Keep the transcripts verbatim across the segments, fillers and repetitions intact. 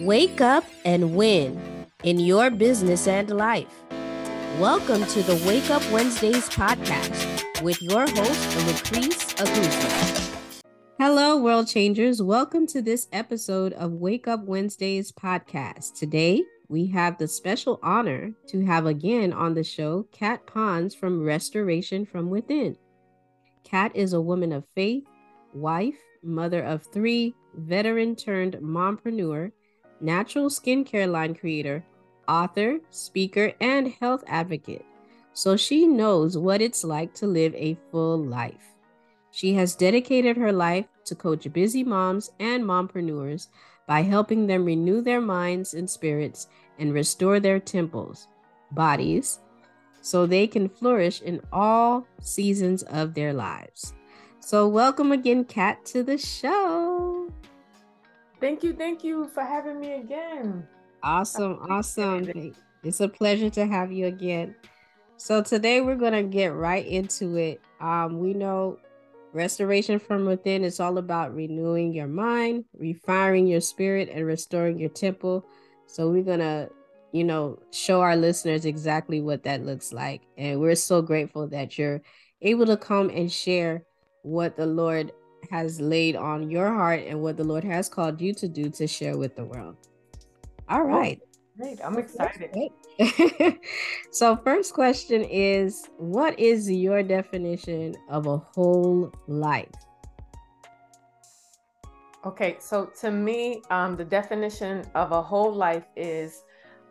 Wake up and win in your business and life. Welcome to the Wakeup Wednesdays podcast with your host, Lucrece Agustin. Hello, world changers. Welcome to this episode of Wakeup Wednesdays podcast. Today, we have the special honor to have again on the show, Kat Ponds from Restoration from Within. Kat is a woman of faith, wife, mother of three, veteran turned mompreneur, natural skincare line creator, author, speaker, and health advocate. So she knows what it's like to live a full life. She has dedicated her life to coach busy moms and mompreneurs by helping them renew their minds and spirits and restore their temples, bodies, so they can flourish in all seasons of their lives. So welcome again, Kat, to the show. Thank you. Thank you for having me again. Awesome. Awesome. It's a pleasure to have you again. So today we're going to get right into it. Um, we know Restoration from Within is all about renewing your mind, refiring your spirit, and restoring your temple. So we're going to, you know, show our listeners exactly what that looks like. And we're so grateful that you're able to come and share what the Lord has laid on your heart and what the Lord has called you to do to share with the world. All right. Great. I'm excited. So first question is, what is your definition of a whole life? Okay. So to me, um, the definition of a whole life is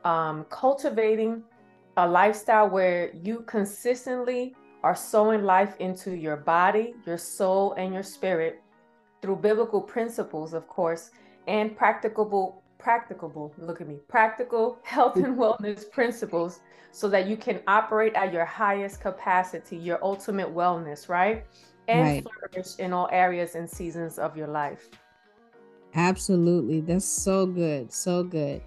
um, cultivating a lifestyle where you consistently are sowing life into your body, your soul, and your spirit through biblical principles, of course, and practicable, practicable, look at me, practical health and wellness principles so that you can operate at your highest capacity, your ultimate wellness, right? And right. Flourish in all areas and seasons of your life. Absolutely. That's so good. So good.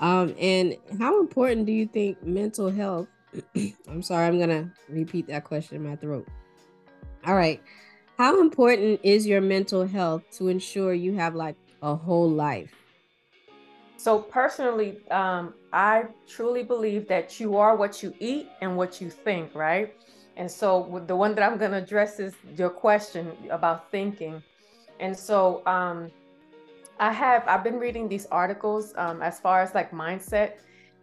Um, and how important do you think mental health I'm sorry, I'm going to repeat that question in my throat. All right. How important is your mental health to ensure you have like a whole life? So personally, um, I truly believe that you are what you eat and what you think, right? And so the one that I'm going to address is your question about thinking. And so um, I have, I've been reading these articles um, as far as like mindset.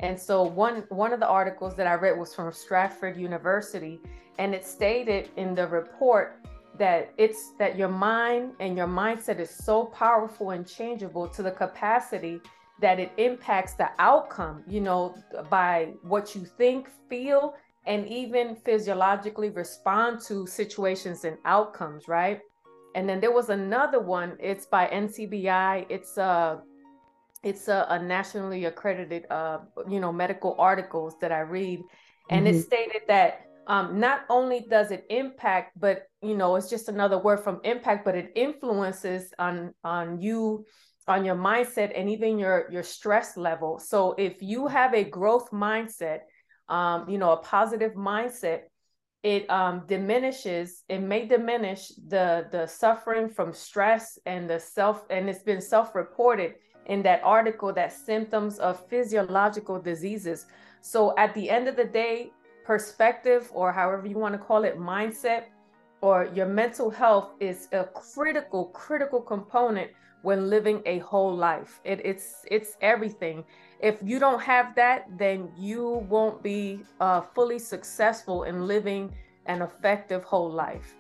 And so one one of the articles that I read was from Stratford University, and it stated in the report that it's that your mind and your mindset is so powerful and changeable to the capacity that it impacts the outcome, you know, by what you think, feel, and even physiologically respond to situations and outcomes, right? And then there was another one, it's by N C B I, it's a uh, It's a, a nationally accredited, uh, you know, medical articles that I read. And mm-hmm. It stated that um, not only does it impact, but, you know, it's just another word from impact, but it influences on, on you, on your mindset and even your, your stress level. So if you have a growth mindset, um, you know, a positive mindset, it um, diminishes, it may diminish the, the suffering from stress and the self, and it's been self-reported in that article, that symptoms of physiological diseases. So at the end of the day, perspective, or however you want to call it, mindset, or your mental health is a critical, critical component when living a whole life. It, it's, it's everything. If you don't have that, then you won't be uh, fully successful in living an effective whole life.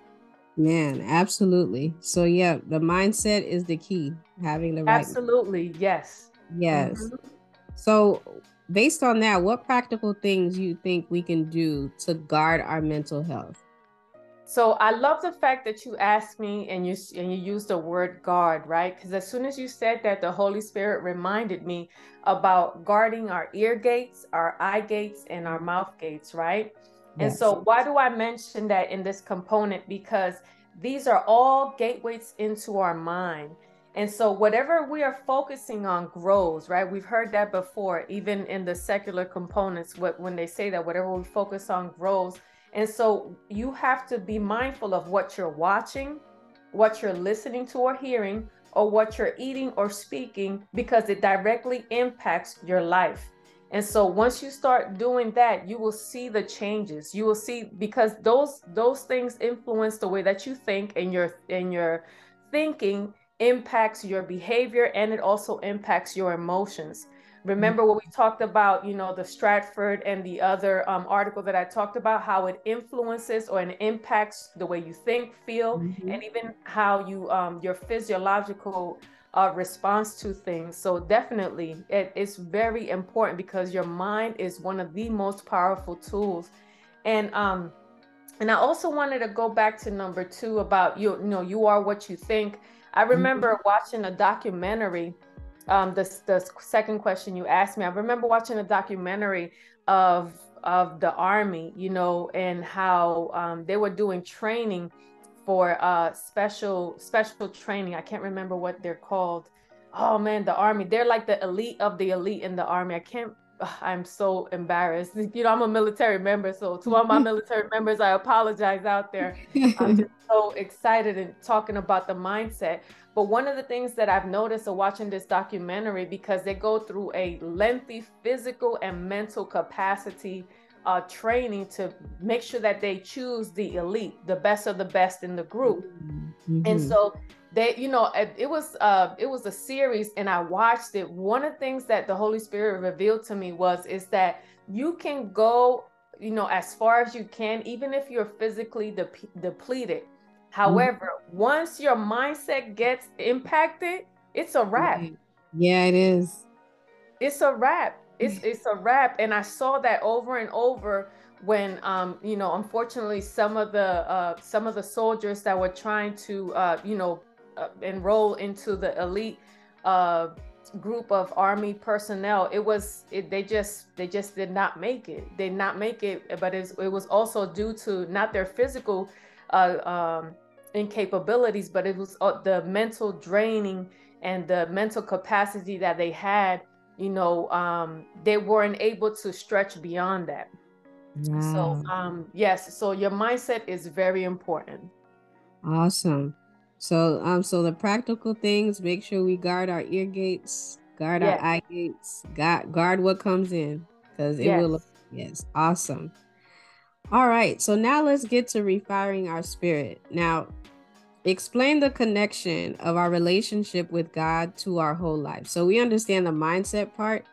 Man, absolutely. So yeah, the mindset is the key, having the right. Absolutely. Yes. Yes. Mm-hmm. So based on that, what practical things you think we can do to guard our mental health? So I love the fact that you asked me and you and you used the word guard, right? Because as soon as you said that, the Holy Spirit reminded me about guarding our ear gates, our eye gates, and our mouth gates, right? And yes. So why do I mention that in this component? Because these are all gateways into our mind. And so whatever we are focusing on grows, right? We've heard that before, even in the secular components, what, when they say that whatever we focus on grows. And so you have to be mindful of what you're watching, what you're listening to or hearing, or what you're eating or speaking, because it directly impacts your life. And so once you start doing that, you will see the changes. You will see, because those those things influence the way that you think, and your and your thinking impacts your behavior, and it also impacts your emotions. Remember what we talked about, you know, the Stratford and the other um, article that I talked about, how it influences or it impacts the way you think, feel, mm-hmm. and even how you, um, your physiological uh, response to things. So definitely it, it's very important, because your mind is one of the most powerful tools. And, um, and I also wanted to go back to number two about, you, you know, you are what you think. I remember mm-hmm. watching a documentary. Um, the, the second question you asked me, I remember watching a documentary of of the Army, you know, and how um, they were doing training for uh, special special training. I can't remember what they're called. Oh man, the Army, they're like the elite of the elite in the Army. I can't, ugh, I'm so embarrassed. You know, I'm a military member, so to all my military members, I apologize out there. I'm just so excited and talking about the mindset. But one of the things that I've noticed of watching this documentary, because they go through a lengthy physical and mental capacity uh, training to make sure that they choose the elite, the best of the best in the group. Mm-hmm. And so they, you know, it, it was uh, it was a series, and I watched it. One of the things that the Holy Spirit revealed to me was is that you can go, you know, as far as you can, even if you're physically de- depleted. However, mm-hmm. once your mindset gets impacted, it's a wrap. Right. Yeah, it is. It's a wrap. It's it's a wrap. And I saw that over and over when, um, you know, unfortunately, some of the uh, some of the soldiers that were trying to, uh, you know, uh, enroll into the elite uh, group of Army personnel, it was it, they just they just did not make it. They did not make it. But it's, it was also due to not their physical uh, um, incapabilities, but it was uh, the mental draining and the mental capacity that they had, you know, um, they weren't able to stretch beyond that. Wow. So, um, yes. So your mindset is very important. Awesome. So, um, so the practical things, make sure we guard our ear gates, guard yes. our eye gates, guard, guard what comes in, because it yes. will, yes. Awesome. All right, so now let's get to refiring our spirit. Now, explain the connection of our relationship with God to our whole life. So we understand the mindset part,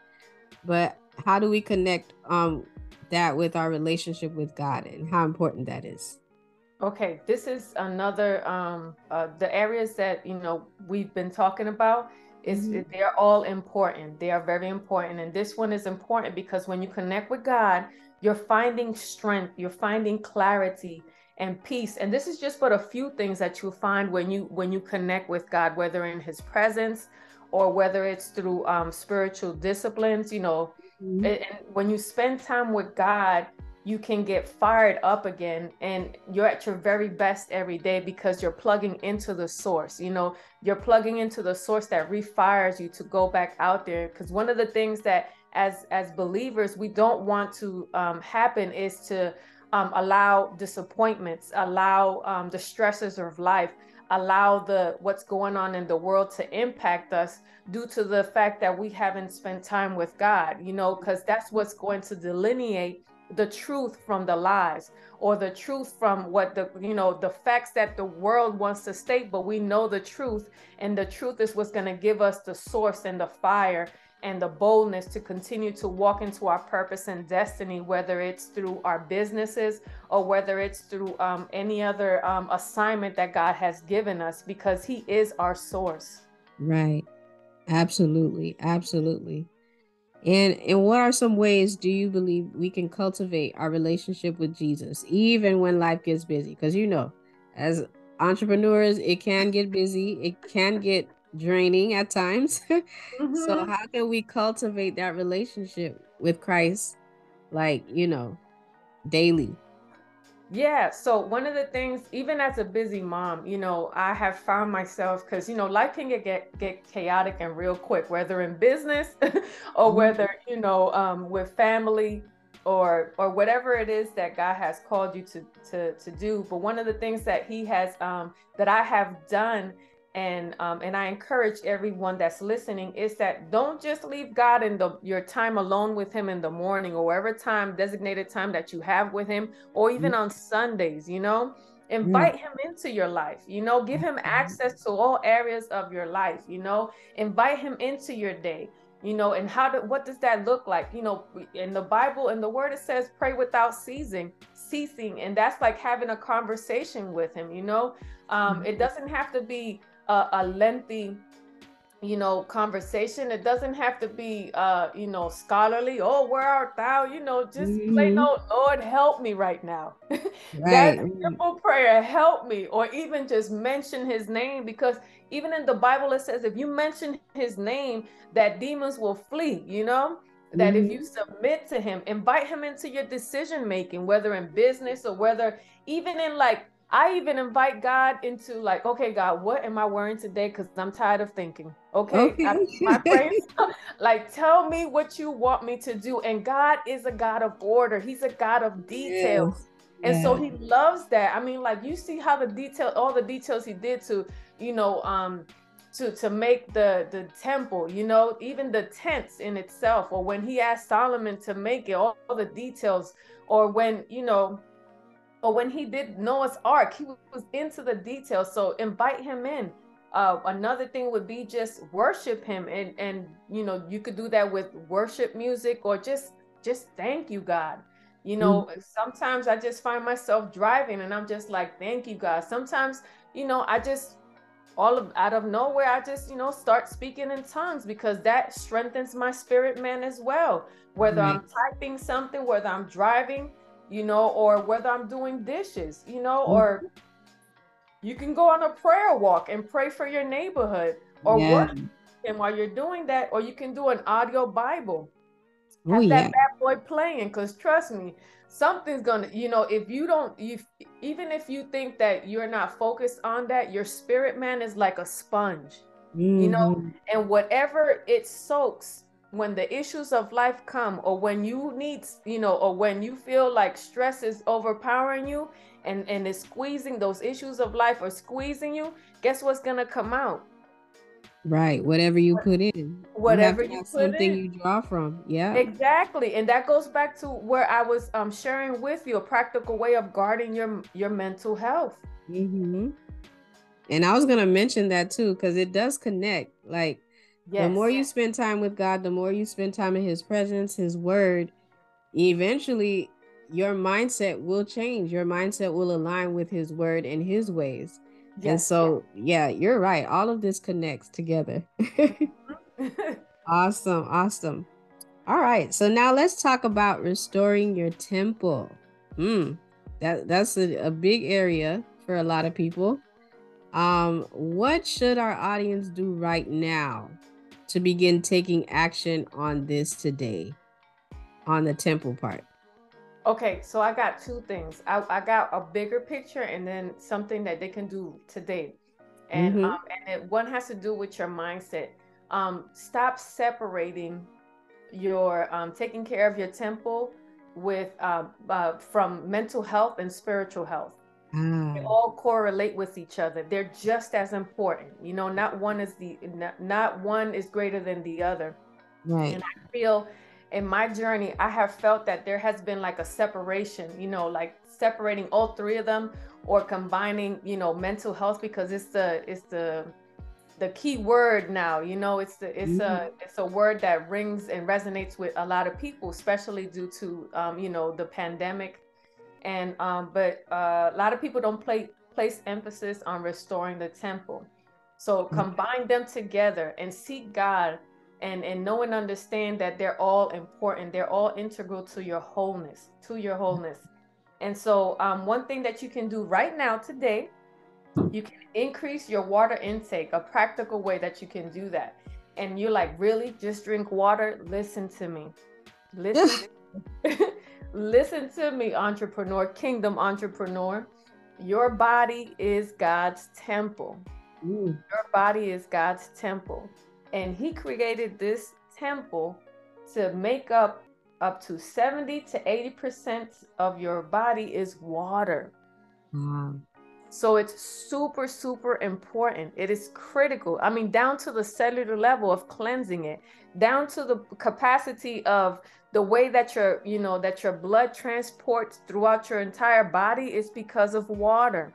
but how do we connect um, that with our relationship with God and how important that is? Okay, this is another, um, uh, the areas that, you know, we've been talking about. Is mm-hmm. They're all important. They are very important. And this one is important because when you connect with God, you're finding strength, you're finding clarity and peace. And this is just but a few things that you'll find when you when you connect with God, whether in his presence or whether it's through um, spiritual disciplines, you know, mm-hmm. and, and when you spend time with God, you can get fired up again and you're at your very best every day because you're plugging into the source, you know, you're plugging into the source that refires you to go back out there. Because one of the things that as as believers, we don't want to um, happen is to um, allow disappointments, allow um, the stresses of life, allow the what's going on in the world to impact us due to the fact that we haven't spent time with God, you know, because that's what's going to delineate the truth from the lies, or the truth from what the, you know, the facts that the world wants to state, but we know the truth, and the truth is what's going to give us the source and the fire and the boldness to continue to walk into our purpose and destiny, whether it's through our businesses or whether it's through um, any other um, assignment that God has given us, because he is our source. Right. Absolutely. Absolutely. And and what are some ways do you believe we can cultivate our relationship with Jesus, even when life gets busy? Because, you know, as entrepreneurs, it can get busy. It can get draining at times. Mm-hmm. So how can we cultivate that relationship with Christ, like, you know, daily? Yeah. So one of the things, even as a busy mom, you know, I have found myself, because, you know, life can get, get get chaotic and real quick, whether in business or whether, you know, um, with family or or whatever it is that God has called you to to to do. But one of the things that he has um, that I have done and um, and I encourage everyone that's listening is that don't just leave God in the, your time alone with him in the morning or whatever time, designated time that you have with him, or even on Sundays, you know, invite him into your life, you know, give him access to all areas of your life, you know, invite him into your day, you know, and how do, what does that look like? You know, in the Bible, in the word, it says, pray without ceasing, ceasing. And that's like having a conversation with him, you know, um, it doesn't have to be a, a lengthy, you know, conversation. It doesn't have to be, uh, you know, scholarly. Oh, where art thou? You know, just mm-hmm. plain old, Lord, help me right now. Right. That simple prayer, help me, or even just mention his name, because even in the Bible, it says, if you mention his name, that demons will flee, you know, that mm-hmm. if you submit to him, invite him into your decision-making, whether in business or whether even in like, I even invite God into like, okay, God, what am I wearing today? Because I'm tired of thinking. Okay, okay. I, my friends, like, tell me what you want me to do. And God is a God of order. He's a God of details. Yes. And yeah. so he loves that. I mean, like, you see how the detail, all the details he did to, you know, um, to, to make the, the temple, you know, even the tents in itself, or when he asked Solomon to make it, all, all the details, or when, you know, or when he did Noah's Ark, he was into the details. So invite him in. Uh, another thing would be just worship him. And, and, you know, you could do that with worship music, or just, just thank you, God. You know, mm-hmm. sometimes I just find myself driving and I'm just like, thank you, God. Sometimes, you know, I just, all of, out of nowhere, I just, you know, start speaking in tongues, because that strengthens my spirit, man, as well. Whether mm-hmm. I'm typing something, whether I'm driving, you know, or whether I'm doing dishes, you know, or you can go on a prayer walk and pray for your neighborhood, or yeah. work. And while you're doing that, or you can do an audio Bible. Ooh, have that yeah. bad boy playing, because trust me, something's gonna, you know, if you don't, if, even if you think that you're not focused on that, your spirit man is like a sponge, mm. you know, and whatever it soaks, when the issues of life come, or when you need, you know, or when you feel like stress is overpowering you and, and is squeezing, those issues of life are squeezing you, guess what's going to come out? Right. Whatever you put in. Whatever you, you put something in. You draw from. Yeah. Exactly. And that goes back to where I was um, sharing with you a practical way of guarding your, your mental health. Mm-hmm. And I was going to mention that too, because it does connect. Like, yes. The more you spend time with God, the more you spend time in his presence, his word, eventually your mindset will change. Your mindset will align with his word and his ways. Yes. And so, yeah, you're right. All of this connects together. Awesome. Awesome. All right. So now let's talk about restoring your temple. Mm, that, that's a, a big area for a lot of people. Um, what should our audience do right now to begin taking action on this today, on the temple part? Okay, so I got two things. I, I got a bigger picture, and then something that they can do today. And, mm-hmm. um, and it, one has to do with your mindset. Um, stop separating your, um, taking care of your temple with, uh, uh, from mental health and spiritual health. Mm. They all correlate with each other. They're just as important. You know, not one is the not, not one is greater than the other. Right. And I feel in my journey, I have felt that there has been like a separation, you know, like separating all three of them, or combining, you know, mental health, because it's the it's the the key word now, you know, it's the it's mm. a it's a word that rings and resonates with a lot of people, especially due to um, you know, the pandemic. And, um, but, uh, a lot of people don't play, place emphasis on restoring the temple. So mm-hmm. combine them together and seek God, and, and know and understand that they're all important. They're all integral to your wholeness, to your wholeness. And so, um, one thing that you can do right now today, you can increase your water intake, a practical way that you can do that. And you're like, really? Just drink water? Listen to me. Listen to me. Listen to me, entrepreneur, kingdom entrepreneur. Your body is God's temple. Ooh. Your body is God's temple. And he created this temple to make up up to seventy to eighty percent of your body is water. Wow. So it's super, super important. It is critical. I mean, down to the cellular level of cleansing it, down to the capacity of the way that your, you know, that your blood transports throughout your entire body is because of water.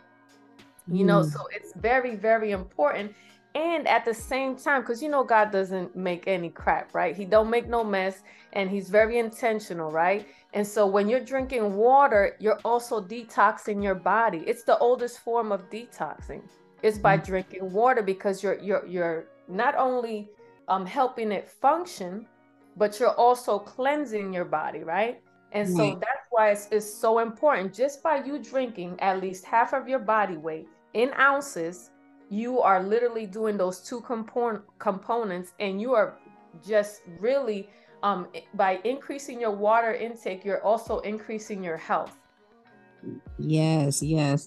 You know, mm. so it's very, very important. And at the same time, because, you know, God doesn't make any crap, right? He don't make no mess, and he's very intentional, right? And so when you're drinking water, you're also detoxing your body. It's the oldest form of detoxing. It's by drinking water, because you're you're you're not only um, helping it function, but you're also cleansing your body, right? And so mm. that's why it's, it's so important. Just by you drinking at least half of your body weight in ounces, you are literally doing those two component components, and you are just really, um, by increasing your water intake, you're also increasing your health. Yes, yes.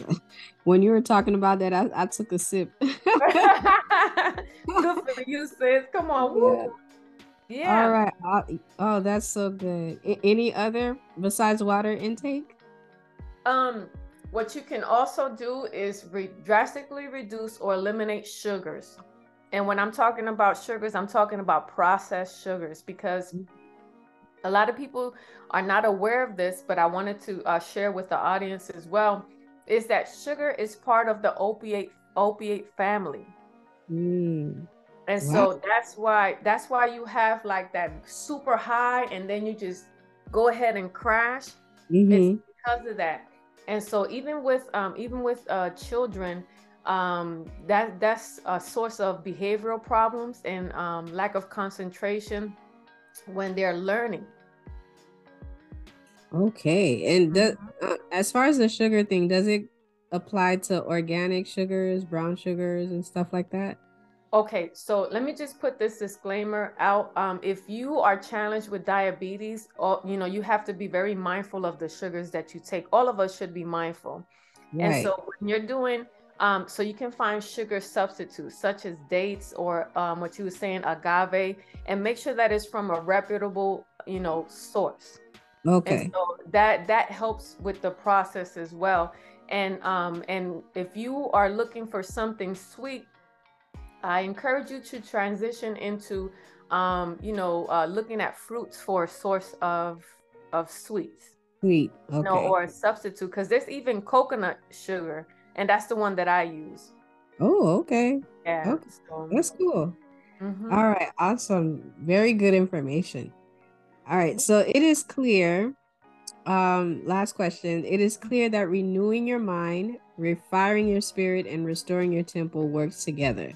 When you were talking about that, I, I took a sip. Good for you, sis. Come on. Woo. Yeah. yeah. All right. I, oh, that's so good. I, any other besides water intake? Um. What you can also do is re- drastically reduce or eliminate sugars. And when I'm talking about sugars, I'm talking about processed sugars, because a lot of people are not aware of this, but I wanted to uh, share with the audience as well, is that sugar is part of the opiate opiate family. Mm. And so wow. that's why that's why you have like that super high, and then you just go ahead and crash. Mm-hmm. It's because of that. And so even with um, even with uh, children, um, that that's a source of behavioral problems and um, lack of concentration when they're learning. Okay. And does, uh, as far as the sugar thing, does it apply to organic sugars, brown sugars, and stuff like that? Okay, so let me just put this disclaimer out. Um, if you are challenged with diabetes, or, you know, you have to be very mindful of the sugars that you take. All of us should be mindful. Right. And so when you're doing, um, so you can find sugar substitutes such as dates or um, what you were saying, agave, and make sure that it's from a reputable, you know, source. Okay. And so that, that helps with the process as well. And um, and if you are looking for something sweet, I encourage you to transition into, um, you know, uh, looking at fruits for a source of of sweets. Sweet, okay. You know, or a substitute, because there's even coconut sugar, and that's the one that I use. Oh, okay. Yeah. Okay. So, that's cool. Mm-hmm. All right. Awesome. Very good information. All right. So it is clear. Um, last question. It is clear that renewing your mind, refiring your spirit, and restoring your temple works together.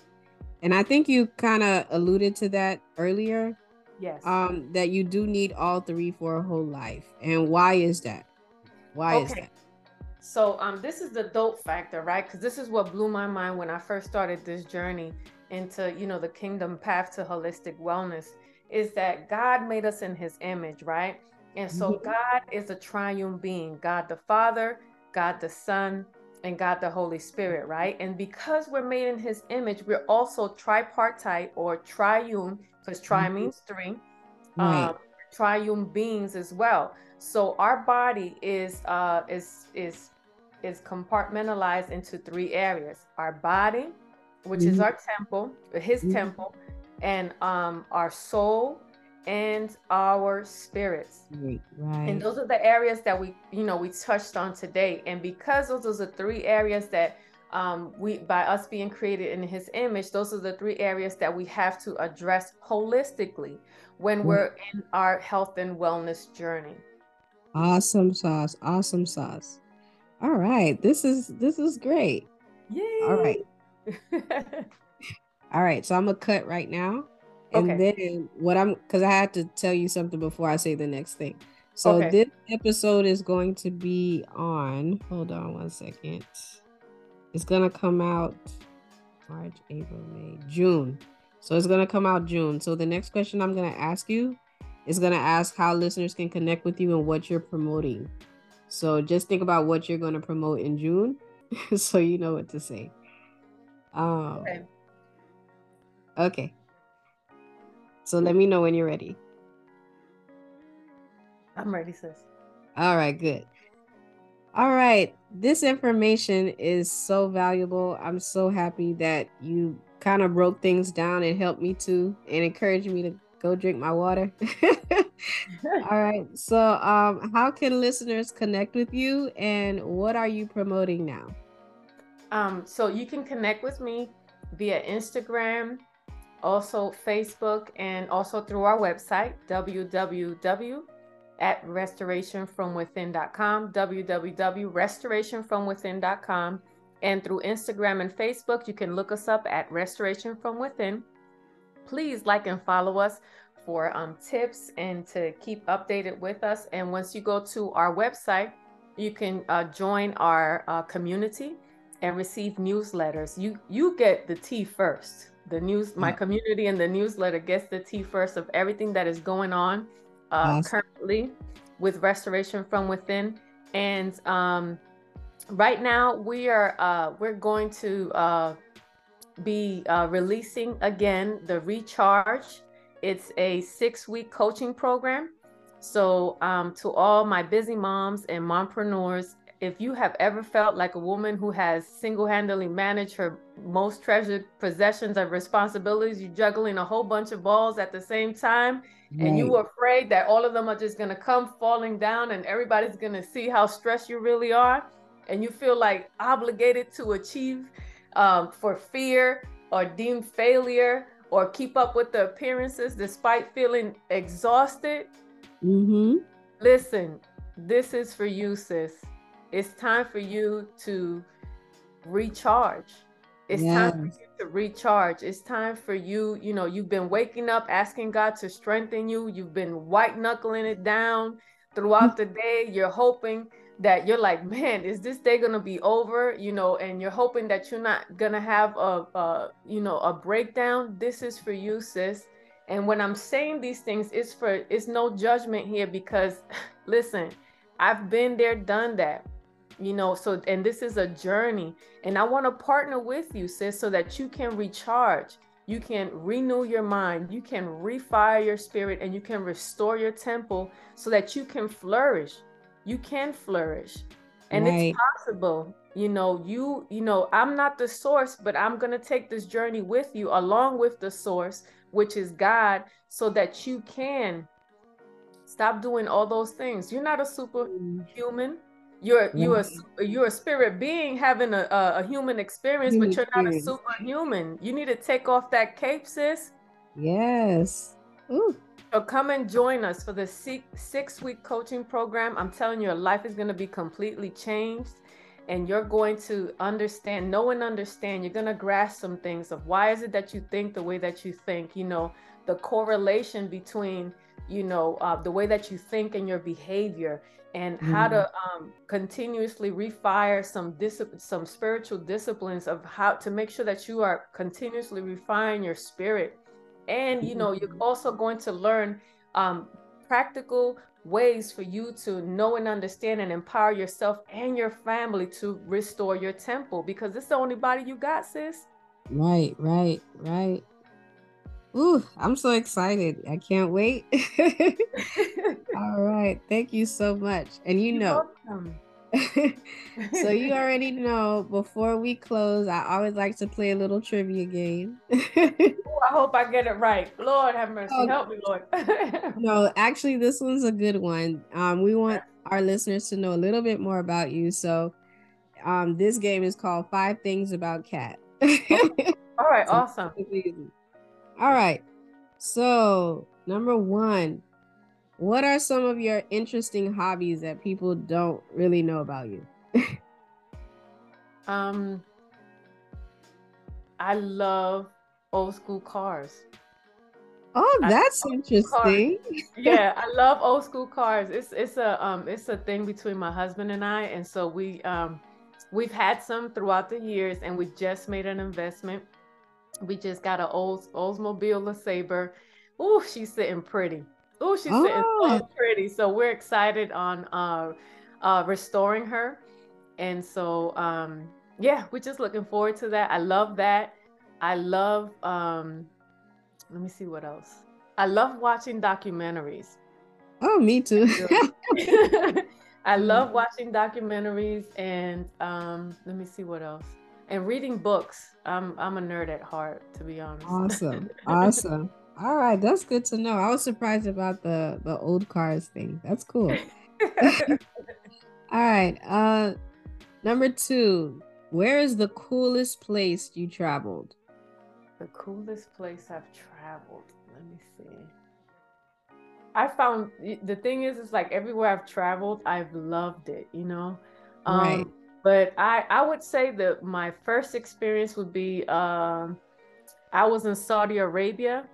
And I think you kind of alluded to that earlier. Yes. Um, that you do need all three for a whole life. And why is that? Why okay. is that? So um, this is the dope factor, right? Because this is what blew my mind when I first started this journey into, you know, the kingdom path to holistic wellness, is that God made us in his image, right? And so mm-hmm. God is a triune being, God the Father, God the Son, and God the Holy Spirit, right? And because we're made in his image, we're also tripartite or triune, because tri means three, right. um, triune beings as well. So our body is uh, is is is compartmentalized into three areas: our body, which mm-hmm. is our temple, his mm-hmm. temple, and um, our soul, and our spirits, right. And those are the areas that we, you know, we touched on today. And because those, those are three areas that um, we, by us being created in his image, those are the three areas that we have to address holistically when mm. we're in our health and wellness journey. Awesome sauce, awesome sauce. All right, this is this is great. Yay! All right, all right. So I'm gonna cut right now. And okay. then what I'm, because I had to tell you something before I say the next thing. So okay. this episode is going to be on, hold on one second. It's going to come out March, April, May, June. So it's going to come out June. So the next question I'm going to ask you is going to ask how listeners can connect with you and what you're promoting. So just think about what you're going to promote in June so you know what to say. Um, okay. Okay. So let me know when you're ready. I'm ready, sis. All right, good. All right. This information is so valuable. I'm so happy that you kind of broke things down and helped me to and encouraged me to go drink my water. All right. So um, how can listeners connect with you, and what are you promoting now? Um, so you can connect with me via Instagram, also Facebook, and also through our website, w w w dot restoration from within dot com, w w w dot restoration from within dot com. And through Instagram and Facebook, you can look us up at Restoration From Within. Please like and follow us for um, tips and to keep updated with us. And once you go to our website, you can uh, join our uh, community and receive newsletters. You you get the tea first. The news, my community and the newsletter gets the tea first of everything that is going on uh, awesome. currently with Restoration From Within. And um, right now we are uh, we're going to uh, be uh, releasing again the Recharge. It's a six-week coaching program. So um, to all my busy moms and mompreneurs, if you have ever felt like a woman who has single-handedly managed her most treasured possessions and responsibilities, you're juggling a whole bunch of balls at the same time, right, and you were afraid that all of them are just going to come falling down and everybody's going to see how stressed you really are, and you feel like obligated to achieve um, for fear or deemed failure or keep up with the appearances despite feeling exhausted, mm-hmm. Listen, this is for you, sis. It's time for you to recharge. It's yes. time for you to recharge. It's time for you, you know, you've been waking up, asking God to strengthen you. You've been white knuckling it down throughout the day. You're hoping that you're like, man, is this day going to be over? You know, and you're hoping that you're not going to have a, a, you know, a breakdown. This is for you, sis. And when I'm saying these things, it's for, it's no judgment here, because listen, I've been there, done that. You know, so, and this is a journey, and I want to partner with you, sis, so that you can recharge, you can renew your mind, you can refire your spirit, and you can restore your temple so that you can flourish. You can flourish, and right. It's possible. You know, you, you know, I'm not the source, but I'm going to take this journey with you along with the source, which is God, so that you can stop doing all those things. You're not a superhuman. You're you're a, you're a spirit being having a, a, a human experience, human but you're not experience. a superhuman. You need to take off that cape, sis. Yes. Ooh. So come and join us for the six, six-week coaching program. I'm telling you, your life is going to be completely changed, and you're going to understand, know and understand. You're going to grasp some things of why is it that you think the way that you think, you know, the correlation between, you know, uh, the way that you think and your behavior, and mm-hmm. how to um, continuously refire some dis- some spiritual disciplines of how to make sure that you are continuously refining your spirit. And, you know, you're also going to learn um, practical ways for you to know and understand and empower yourself and your family to restore your temple, because it's the only body you got, sis. Right, right, right. Ooh, I'm so excited. I can't wait. All right. Thank you so much. And you know, so you already know, before we close, I always like to play a little trivia game. Ooh, I hope I get it right. Lord have mercy. Oh, help me, Lord. No, actually, this one's a good one. Um, we want our listeners to know a little bit more about you. So um, this game is called Five Things About Kat. Okay. All right. So awesome. All right. So number one, what are some of your interesting hobbies that people don't really know about you? um, I love old school cars. Oh, that's interesting. Yeah, I love old school cars. It's it's a um it's a thing between my husband and I, and so we um we've had some throughout the years, and we just made an investment. We just got an old Oldsmobile Sabre. Ooh, she's sitting pretty. Ooh, she's oh. sitting so pretty. So we're excited on uh, uh, restoring her. And so, um, yeah, we're just looking forward to that. I love that. I love, um, let me see what else. I love watching documentaries. Oh, me too. I love watching documentaries and um, let me see what else. And reading books. I'm I'm a nerd at heart, to be honest. Awesome. Awesome. All right. That's good to know. I was surprised about the, the old cars thing. That's cool. All right. Uh, number two, where is the coolest place you traveled? The coolest place I've traveled. Let me see. I found the thing is, it's like everywhere I've traveled, I've loved it, you know? Um, right. But I, I would say that my first experience would be, um, I was in Saudi Arabia.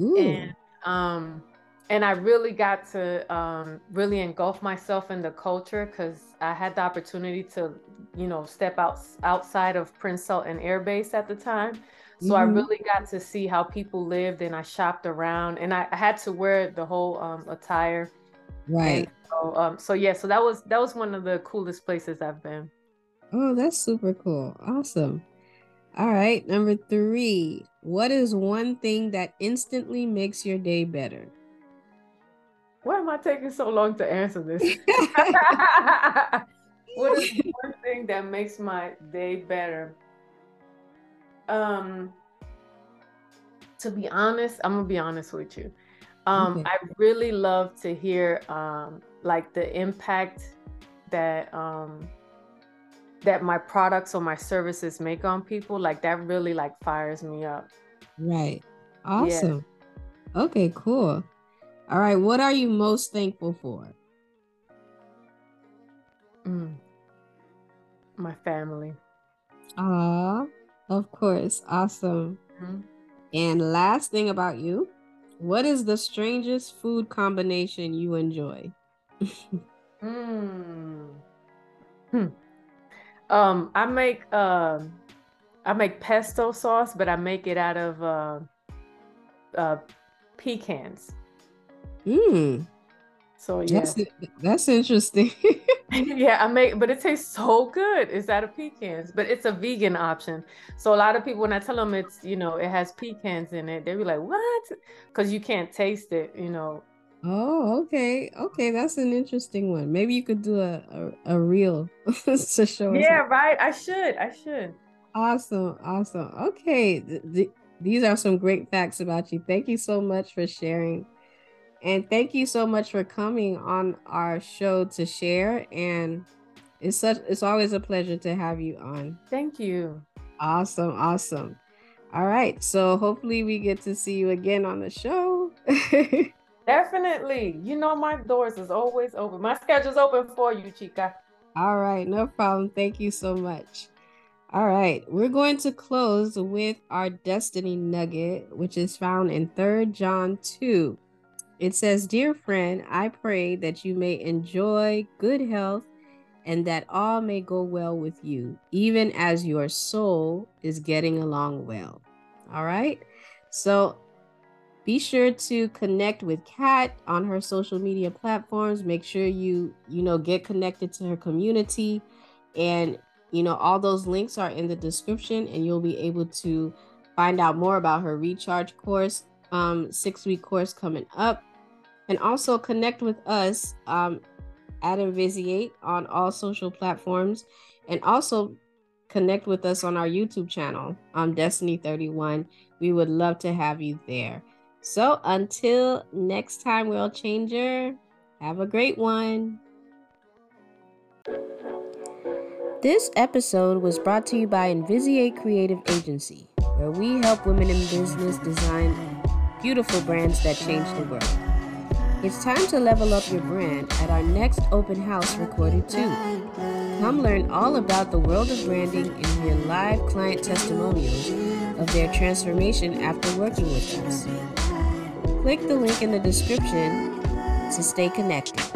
Ooh. and um, and I really got to um, really engulf myself in the culture because I had the opportunity to, you know, step out outside of Prince Sultan Air Base at the time. So mm-hmm. I really got to see how people lived, and I shopped around, and I, I had to wear the whole um, attire. Right. So, um, so yeah, so that was that was one of the coolest places I've been. Oh, that's super cool. Awesome. All right. Number three, what is one thing that instantly makes your day better? Why am I taking so long to answer this? What is one thing that makes my day better? Um, to be honest, I'm gonna be honest with you. Um, okay. I really love to hear um, like the impact that um, that my products or my services make on people. Like that really like fires me up. Right. Awesome. Yeah. Okay. Cool. All right. What are you most thankful for? Mm. My family. Aww. Of course. Awesome. Mm-hmm. And last thing about you, what is the strangest food combination you enjoy? mm. hmm. Um, I make uh, I make pesto sauce, but I make it out of uh, uh, pecans. Mm. So yeah, that's, that's interesting. Yeah, I make, but it tastes so good. It's out of pecans, but it's a vegan option. So a lot of people, when I tell them it's, you know, it has pecans in it, they be like, what? Because you can't taste it, you know. Oh, okay. Okay, that's an interesting one. Maybe you could do a, a, a reel to show us. Yeah, right. I should. I should. Awesome. Awesome. Okay. Th- th- these are some great facts about you. Thank you so much for sharing. And thank you so much for coming on our show to share. And it's such it's always a pleasure to have you on. Thank you. Awesome. Awesome. All right. So hopefully we get to see you again on the show. Definitely. You know, my doors is always open. My schedule's open for you, Chica. All right. No problem. Thank you so much. All right. We're going to close with our Destiny Nugget, which is found in Third John two. It says, "Dear friend, I pray that you may enjoy good health and that all may go well with you, even as your soul is getting along well." All right. So be sure to connect with Kat on her social media platforms. Make sure you, you know, get connected to her community. And, you know, all those links are in the description, and you'll be able to find out more about her Recharge course, um, six week course coming up. And also connect with us um, at Invisiate on all social platforms, and also connect with us on our YouTube channel, um, Destiny thirty-one. We would love to have you there. So until next time, World Changer, have a great one. This episode was brought to you by Invisiate Creative Agency, where we help women in business design beautiful brands that change the world. It's time to level up your brand at our next open house recorded too. Come learn all about the world of branding and hear live client testimonials of their transformation after working with us. Click the link in the description to stay connected.